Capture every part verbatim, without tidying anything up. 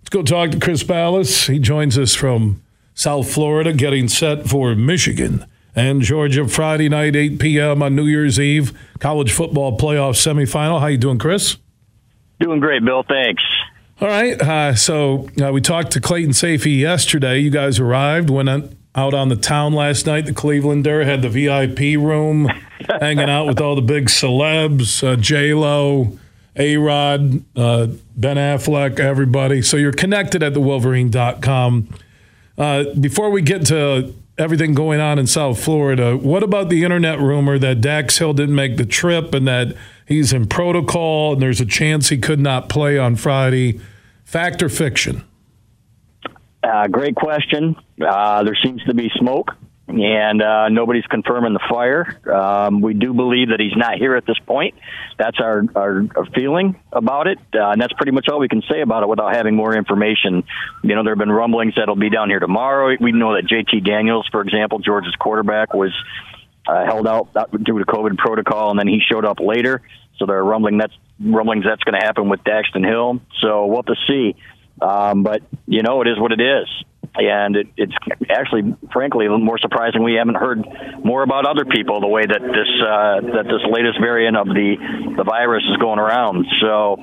Let's go talk to Chris Balas. He joins us from South Florida, getting set for Michigan and Georgia Friday night, eight p.m. on New Year's Eve, college football playoff semifinal. How you doing, Chris? Doing great, Bill. Thanks. All right. Uh, so uh, we talked to Clayton Sayfie yesterday. You guys arrived, went out on the town last night. The Clevelander had the V I P room, hanging out with all the big celebs, uh, J-Lo, A-Rod, uh, Ben Affleck, everybody. So you're connected at the Wolverine dot com. Uh, before we get to everything going on in South Florida, what about the internet rumor that Dax Hill didn't make the trip and that he's in protocol and there's a chance he could not play on Friday? Fact or fiction? Uh, great question. Uh, there seems to be smoke, and uh, nobody's confirming the fire. Um, we do believe that he's not here at this point. That's our, our, our feeling about it, uh, and that's pretty much all we can say about it without having more information. You know, there have been rumblings that he'll be down here tomorrow. We know that J T Daniels, for example, Georgia's quarterback, was uh, held out due to COVID protocol, and then he showed up later. So there are rumbling that's, rumblings that's going to happen with Daxton Hill. So we'll have to see. Um, but, you know, it is what it is. And it, it's actually, frankly, a little more surprising we haven't heard more about other people the way that this uh, that this latest variant of the, the virus is going around. So,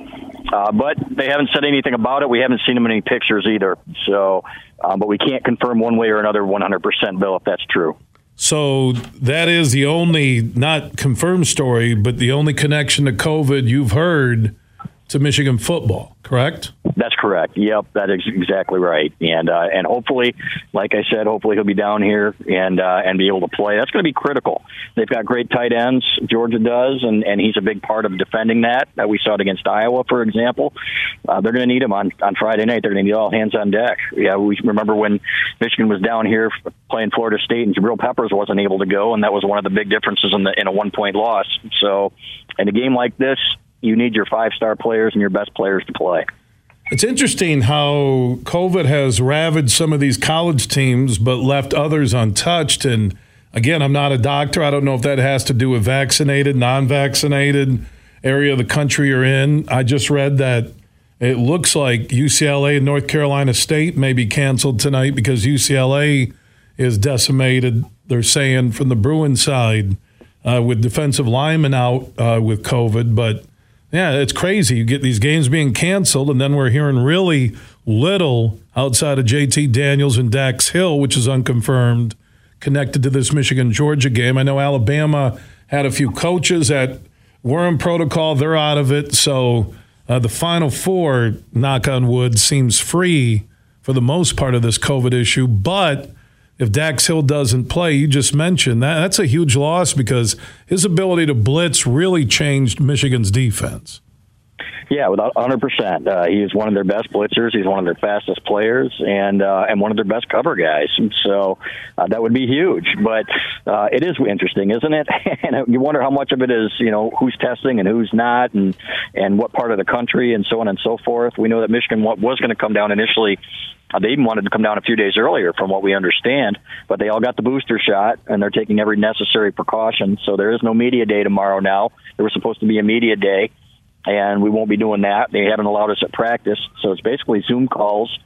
uh, but they haven't said anything about it. We haven't seen them in any pictures either. So, um, but we can't confirm one way or another one hundred percent, Bill, if that's true. So that is the only, not confirmed story, but the only connection to COVID you've heard to Michigan football, correct? That's correct. Yep, that is exactly right. And uh, and hopefully, like I said, hopefully he'll be down here and uh, and be able to play. That's going to be critical. They've got great tight ends, Georgia does, and, and he's a big part of defending that. Uh, we saw it against Iowa, for example. Uh, they're going to need him on, on Friday night. They're going to need all hands on deck. Yeah, we remember when Michigan was down here playing Florida State and Jabril Peppers wasn't able to go, and that was one of the big differences in, the, in a one-point loss. So in a game like this, you need your five-star players and your best players to play. It's interesting how COVID has ravaged some of these college teams but left others untouched. And, again, I'm not a doctor. I don't know if that has to do with vaccinated, non-vaccinated area of the country you're in. I just read that it looks like U C L A and North Carolina State may be canceled tonight because U C L A is decimated, they're saying, from the Bruin side uh, with defensive linemen out uh, with COVID. But yeah, it's crazy. You get these games being canceled, and then we're hearing really little outside of J T Daniels and Dax Hill, which is unconfirmed, connected to this Michigan-Georgia game. I know Alabama had a few coaches that were in protocol. They're out of it. So uh, the Final Four, knock on wood, seems free for the most part of this COVID issue. But if Dax Hill doesn't play, you just mentioned that, that's a huge loss because his ability to blitz really changed Michigan's defense. Yeah, without one hundred percent. Uh, he is one of their best blitzers. He's one of their fastest players and uh, and one of their best cover guys. And so uh, that would be huge. But uh, it is interesting, isn't it? And you wonder how much of it is, you know, who's testing and who's not and, and what part of the country and so on and so forth. We know that Michigan was going to come down initially. Uh, they even wanted to come down a few days earlier from what we understand, but they all got the booster shot and they're taking every necessary precaution. So there is no media day tomorrow now. There was supposed to be a media day. And we won't be doing that. They haven't allowed us at practice. So it's basically Zoom calls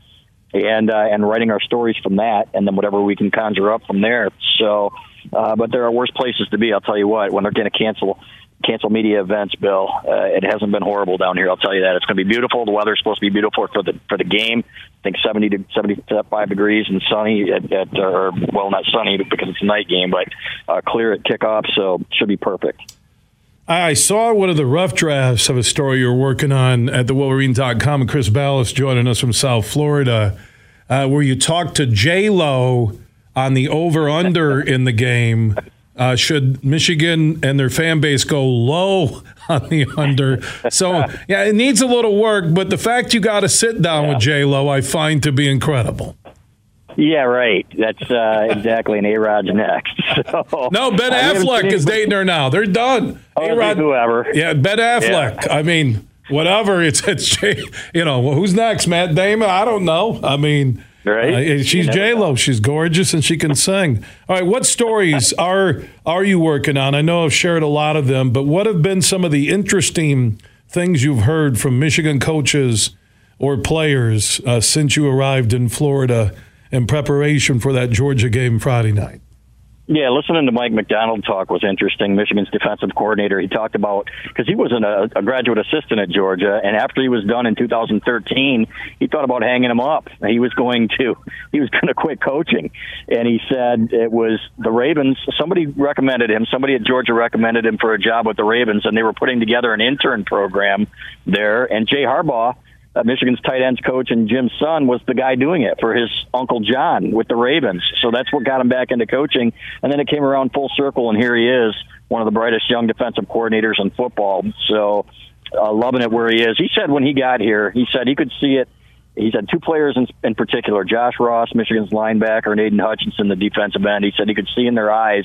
and uh, and writing our stories from that and then whatever we can conjure up from there. So, uh, but there are worse places to be, I'll tell you what. When they're going to cancel cancel media events, Bill, uh, it hasn't been horrible down here, I'll tell you that. It's going to be beautiful. The weather's supposed to be beautiful for the for the game. I think seventy to seventy-five degrees and sunny at, at or well, not sunny because it's a night game, but uh, clear at kickoff, so should be perfect. I saw one of the rough drafts of a story you're working on at the Wolverine dot com, and Chris Balas joining us from South Florida, uh, where you talked to J-Lo on the over-under in the game. Uh, should Michigan and their fan base go low on the under. So, yeah, it needs a little work, but the fact you got to sit down yeah. with J-Lo, I find to be incredible. Yeah, right. That's uh, exactly. And A-Rod's next. So, no, Ben Affleck is dating her now. They're done. A-Rod, whoever. Yeah, Ben Affleck. Yeah. I mean, whatever. It's, it's you know, well, who's next, Matt Damon? I don't know. I mean, right? Uh, she's J-Lo. She's gorgeous and she can sing. All right, what stories are are you working on? I know I've shared a lot of them, but what have been some of the interesting things you've heard from Michigan coaches or players uh, since you arrived in Florida in preparation for that Georgia game Friday night? Yeah, listening to Mike Macdonald talk was interesting, Michigan's defensive coordinator. He talked about, because he was an, a, a graduate assistant at Georgia, and after he was done in two thousand thirteen, he thought about hanging him up. He was going to he was going to quit coaching. And he said it was the Ravens. Somebody recommended him. Somebody at Georgia recommended him for a job with the Ravens, and they were putting together an intern program there. And Jay Harbaugh, Uh, Michigan's tight ends coach, and Jim's son was the guy doing it for his Uncle John with the Ravens. So that's what got him back into coaching. And then it came around full circle, and here he is, one of the brightest young defensive coordinators in football. So uh, loving it where he is. He said when he got here, he said he could see it. He said two players in, in particular, Josh Ross, Michigan's linebacker, and Aidan Hutchinson, the defensive end. He said he could see in their eyes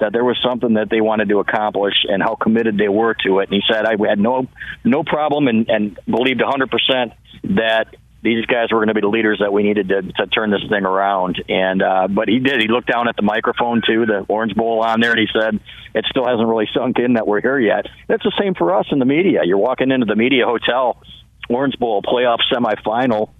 that there was something that they wanted to accomplish and how committed they were to it. And he said, I had no no problem and, and believed one hundred percent that these guys were going to be the leaders that we needed to, to turn this thing around. And uh, but he did. He looked down at the microphone, too, the Orange Bowl on there, and he said, it still hasn't really sunk in that we're here yet. That's the same for us in the media. You're walking into the media hotel, Orange Bowl playoff semifinal,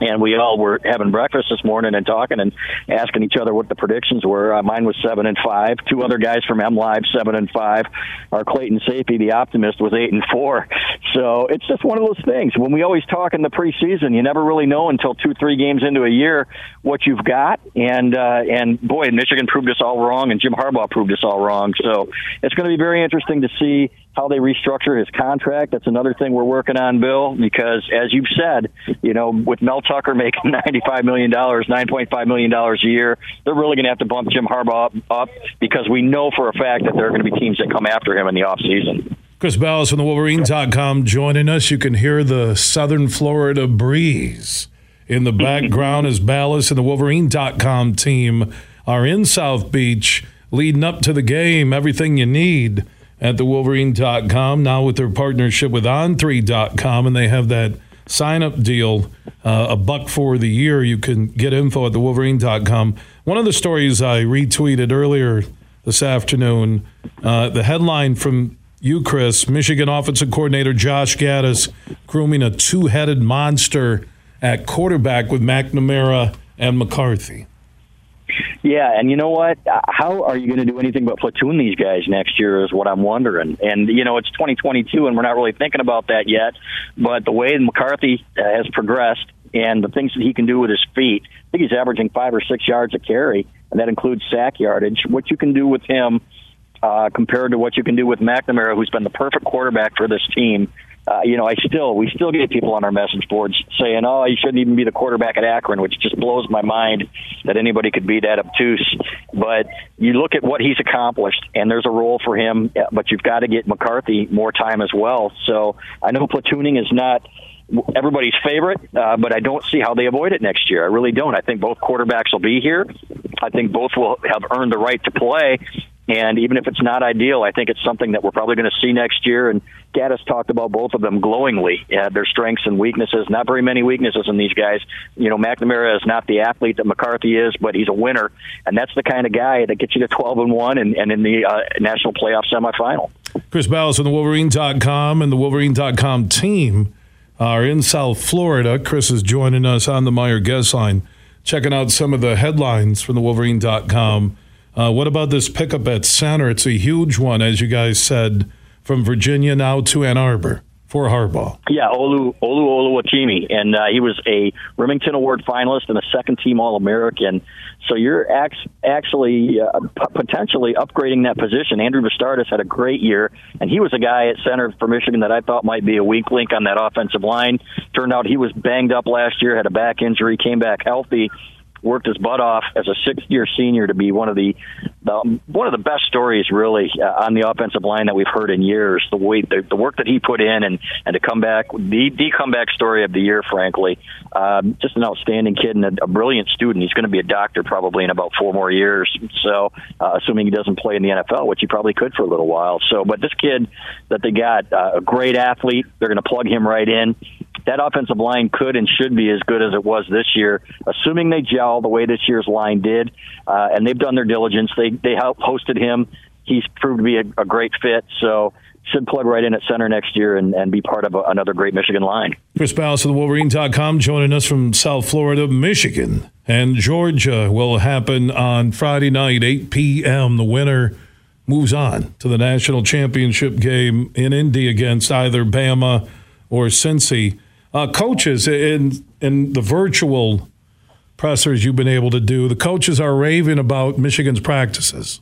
and we all were having breakfast this morning and talking and asking each other what the predictions were. Uh, mine was seven and five. Two other guys from M Live, seven and five. Our Clayton Sayfie, the optimist, was eight and four. So it's just one of those things. When we always talk in the preseason, you never really know until two, three games into a year what you've got. And uh, and boy, Michigan proved us all wrong, and Jim Harbaugh proved us all wrong. So it's going to be very interesting to see how they restructure his contract. That's another thing we're working on, Bill, because as you've said, you know, with Mel Tucker making ninety-five million dollars, nine point five million dollars a year, they're really going to have to bump Jim Harbaugh up, because we know for a fact that there are going to be teams that come after him in the offseason. Chris Balas from the Wolverine dot com joining us. You can hear the Southern Florida breeze in the background as Balas and the Wolverine dot com team are in South Beach leading up to the game. Everything you need at the Wolverine dot com, now with their partnership with On three dot com, and they have that sign-up deal, uh, a buck for the year. You can get info at the Wolverine dot com. One of the stories I retweeted earlier this afternoon, uh, the headline from you, Chris, Michigan offensive coordinator Josh Gattis grooming a two-headed monster at quarterback with McNamara and McCarthy. Yeah, and you know what? How are you going to do anything but platoon these guys next year is what I'm wondering. And, you know, it's twenty twenty-two, and we're not really thinking about that yet. But the way McCarthy has progressed and the things that he can do with his feet, I think he's averaging five or six yards a carry, and that includes sack yardage. What you can do with him uh, compared to what you can do with McNamara, who's been the perfect quarterback for this team. Uh, you know, I still we still get people on our message boards saying, "Oh, you shouldn't even be the quarterback at Akron," which just blows my mind that anybody could be that obtuse. But you look at what he's accomplished, and there's a role for him. But you've got to get McCarthy more time as well. So I know platooning is not everybody's favorite, uh, but I don't see how they avoid it next year. I really don't. I think both quarterbacks will be here. I think both will have earned the right to play. And even if it's not ideal, I think it's something that we're probably going to see next year. And Gattis talked about both of them glowingly, yeah, their strengths and weaknesses. Not very many weaknesses in these guys. You know, McNamara is not the athlete that McCarthy is, but he's a winner. And that's the kind of guy that gets you to twelve and one and, and in the uh, national playoff semifinal. Chris Balas from the Wolverine dot com and the Wolverine dot com team are in South Florida. Chris is joining us on the Meyer Guest Line, checking out some of the headlines from the Wolverine dot com. Uh, what about this pickup at center? It's a huge one, as you guys said, from Virginia now to Ann Arbor for Harbaugh. Yeah, Olu Olu Oluwatimi, and uh, he was a Remington Award finalist and a second-team All-American. So you're act- actually uh, p- potentially upgrading that position. Andrew Vastardis had a great year, and he was a guy at center for Michigan that I thought might be a weak link on that offensive line. Turned out he was banged up last year, had a back injury, came back healthy. worked his butt off as a sixth-year senior to be one of the, the one of the best stories, really, uh, on the offensive line that we've heard in years. The way the, the work that he put in, and and to come back, the, the comeback story of the year, frankly, um, just an outstanding kid and a, a brilliant student. He's going to be a doctor probably in about four more years, so uh, assuming he doesn't play in the N F L, which he probably could for a little while. So, but this kid that they got, uh, a great athlete. They're going to plug him right in. That offensive line could and should be as good as it was this year, assuming they gel the way this year's line did. Uh, and they've done their diligence. They they hosted him. He's proved to be a, a great fit. So should plug right in at center next year and, and be part of a, another great Michigan line. Chris Balas of the Wolverine dot com joining us from South Florida. Michigan and Georgia will happen on Friday night, eight p.m. The winner moves on to the national championship game in Indy against either Bama or Cincy. Uh, coaches, in in the virtual pressers you've been able to do, the coaches are raving about Michigan's practices.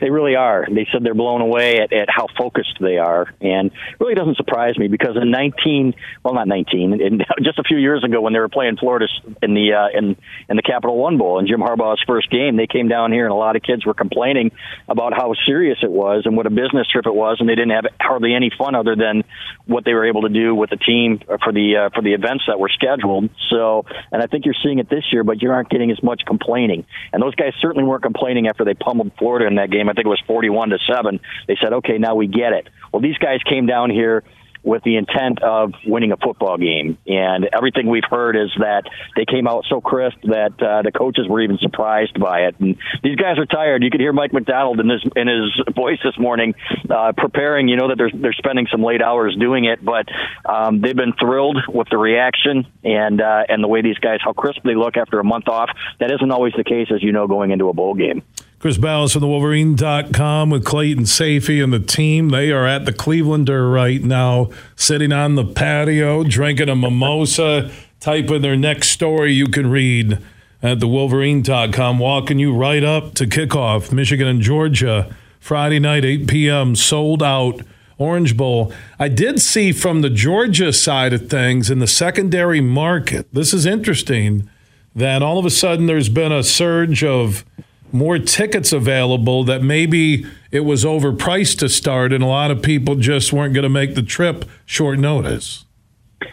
They really are. They said they're blown away at, at how focused they are, and it really doesn't surprise me because in nineteen, well, not nineteen, in, just a few years ago when they were playing Florida in the uh, in in the Capital One Bowl and Jim Harbaugh's first game, they came down here and a lot of kids were complaining about how serious it was and what a business trip it was, and they didn't have hardly any fun other than what they were able to do with the team for the uh, for the events that were scheduled. So, and I think you're seeing it this year, but you aren't getting as much complaining. And those guys certainly weren't complaining after they pummeled Florida in that game. I think it was forty-one to seven. They said, okay, now we get it. Well, these guys came down here with the intent of winning a football game, and everything we've heard is that they came out so crisp that uh, the coaches were even surprised by it. And these guys are tired. You could hear Mike Macdonald in his in his voice this morning, uh, preparing. You know that they're they're spending some late hours doing it, but um, they've been thrilled with the reaction and uh, and the way these guys, how crisp they look after a month off. That isn't always the case, as you know, going into a bowl game. Chris Balas from the Wolverine dot com with Clayton Sayfie and the team. They are at the Clevelander right now, sitting on the patio, drinking a mimosa, typing their next story you can read at the Wolverine dot com, walking you right up to kickoff, Michigan and Georgia, Friday night, eight p.m., sold out Orange Bowl. I did see from the Georgia side of things in the secondary market, this is interesting, that all of a sudden there's been a surge of more tickets available, that maybe it was overpriced to start and a lot of people just weren't going to make the trip short notice.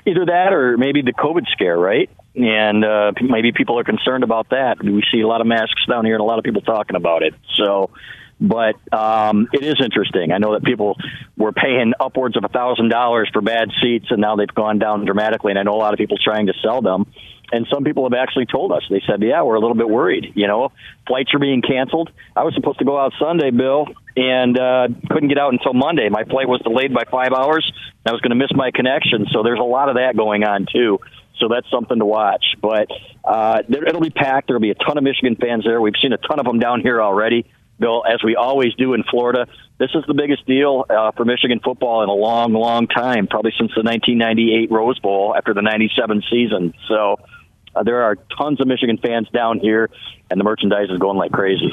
Either that or maybe the COVID scare, right? And uh, maybe people are concerned about that. We see a lot of masks down here and a lot of people talking about it. So, but um, it is interesting. I know that people were paying upwards of one thousand dollars for bad seats, and now they've gone down dramatically, and I know a lot of people trying to sell them. And some people have actually told us. They said, yeah, we're a little bit worried. You know, flights are being canceled. I was supposed to go out Sunday, Bill, and uh, couldn't get out until Monday. My flight was delayed by five hours. I was going to miss my connection. So there's a lot of that going on, too. So that's something to watch. But uh, there, it'll be packed. There'll be a ton of Michigan fans there. We've seen a ton of them down here already, Bill, as we always do in Florida. This is the biggest deal uh, for Michigan football in a long, long time, probably since the nineteen ninety-eight Rose Bowl after the ninety-seven season. So uh, there are tons of Michigan fans down here, and the merchandise is going like crazy.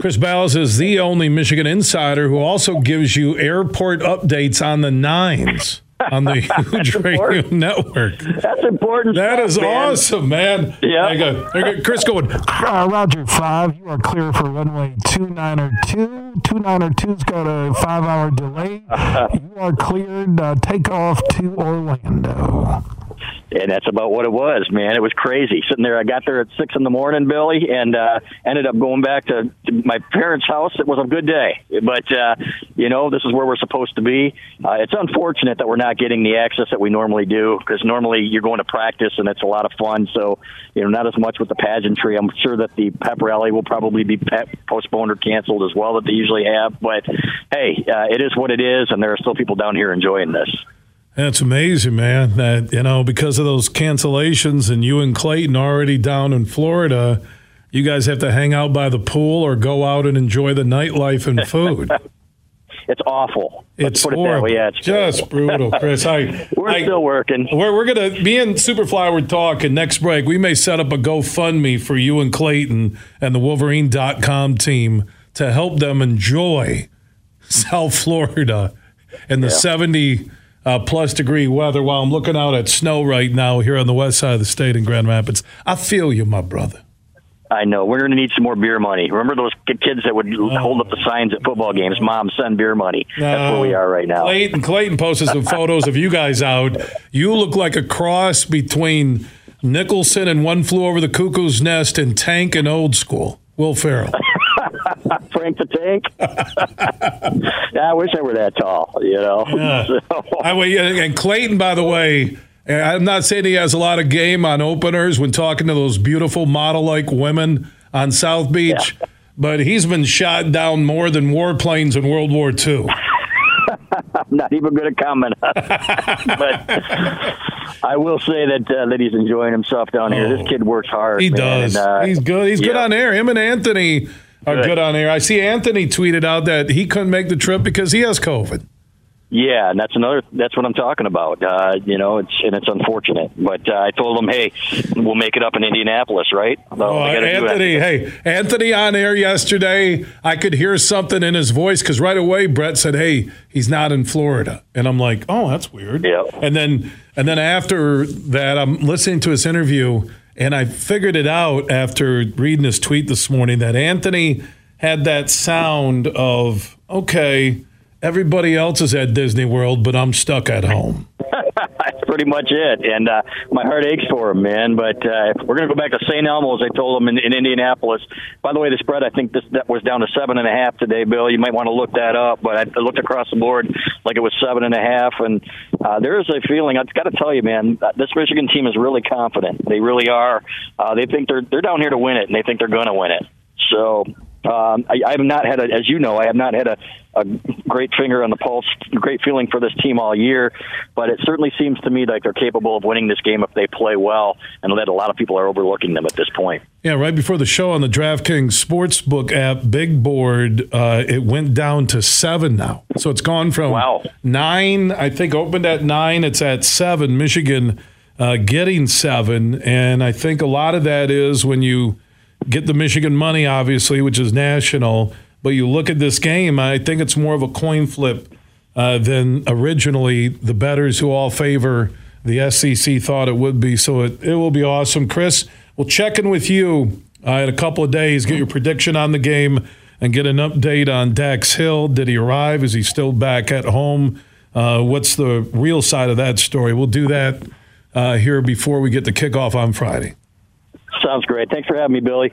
Chris Balas is the only Michigan insider who also gives you airport updates on the nines on the huge radio important. network. That's important. That stuff, is man. awesome, man. Yeah. There you go. There you go. Chris going, uh, Roger five, you are clear for runway two nine two. two nine two's got a five hour delay. You are cleared uh, takeoff to Orlando. And that's about what it was, man. It was crazy. Sitting there, I got there at six in the morning, Billy, and uh, ended up going back to, to my parents' house. It was a good day. But, uh, you know, this is where we're supposed to be. Uh, it's unfortunate that we're not getting the access that we normally do, because normally you're going to practice, and it's a lot of fun. So, you know, not as much with the pageantry. I'm sure that the pep rally will probably be pep- postponed or canceled as well that they usually have. But, hey, uh, it is what it is, and there are still people down here enjoying this. That's amazing, man, that, you know, because of those cancellations and you and Clayton already down in Florida, you guys have to hang out by the pool or go out and enjoy the nightlife and food. It's awful. Let's it's put it that way. Yeah, it's just brutal, Chris. I, we're I, still working. We're, we're going to be in Superfly. We're talking next break. We may set up a GoFundMe for you and Clayton and the Wolverine dot com team to help them enjoy South Florida and the yeah. 70 uh, plus degree weather while I'm looking out at snow right now here on the west side of the state in Grand Rapids. I feel you, my brother. I know. We're going to need some more beer money. Remember those kids that would oh. hold up the signs at football games, Mom, send beer money. No. That's where we are right now. Clayton, Clayton posted some photos of you guys out. You look like a cross between Nicholson and One Flew Over the Cuckoo's Nest and Tank and Old School. Will Ferrell. Frank the Tank. Yeah, I wish I were that tall, you know. Yeah. So. I, and Clayton, by the way, I'm not saying he has a lot of game on openers when talking to those beautiful model-like women on South Beach, yeah. but he's been shot down more than warplanes in World War Two. I'm not even going to comment on it. But I will say that uh, that he's enjoying himself down here. Oh, this kid works hard. He man. does. And, uh, he's good. He's yeah. good on air. Him and Anthony are good. good on air. I see Anthony tweeted out that he couldn't make the trip because he has COVID. Yeah, and that's another. That's what I'm talking about. Uh, you know, it's and it's unfortunate. But uh, I told him, hey, we'll make it up in Indianapolis, right? So oh, Anthony, hey, Anthony on air yesterday, I could hear something in his voice because right away Brett said, hey, he's not in Florida, and I'm like, oh, that's weird. Yeah. And then and then after that, I'm listening to his interview, and I figured it out after reading his tweet this morning that Anthony had that sound of okay. Everybody else is at Disney World, but I'm stuck at home. That's pretty much it. And uh, my heart aches for him, man. But uh, we're going to go back to Saint Elmo's, I told him, in, in Indianapolis. By the way, the spread, I think this that was down to seven and a half today, Bill. You might want to look that up. But I looked across the board like it was seven and a half. And uh, there is a feeling, I've got to tell you, man, this Michigan team is really confident. They really are. Uh, they think they're they're down here to win it, and they think they're going to win it. So... Um, I, I have not had, a, as you know, I have not had a, a great finger on the pulse, great feeling for this team all year, but it certainly seems to me like they're capable of winning this game if they play well, and that a lot of people are overlooking them at this point. Yeah, right before the show on the DraftKings Sportsbook app, Big Board, uh, it went down to seven now. So it's gone from wow. nine, I think opened at nine, it's at seven, Michigan uh, getting seven, and I think a lot of that is when you get the Michigan money, obviously, which is national. But you look at this game, I think it's more of a coin flip uh, than originally the bettors who all favor the S E C thought it would be. So it, it will be awesome. Chris, we'll check in with you uh, in a couple of days, get your prediction on the game, and get an update on Dax Hill. Did he arrive? Is he still back at home? Uh, what's the real side of that story? We'll do that uh, here before we get the kickoff on Friday. Sounds great. Thanks for having me, Billy.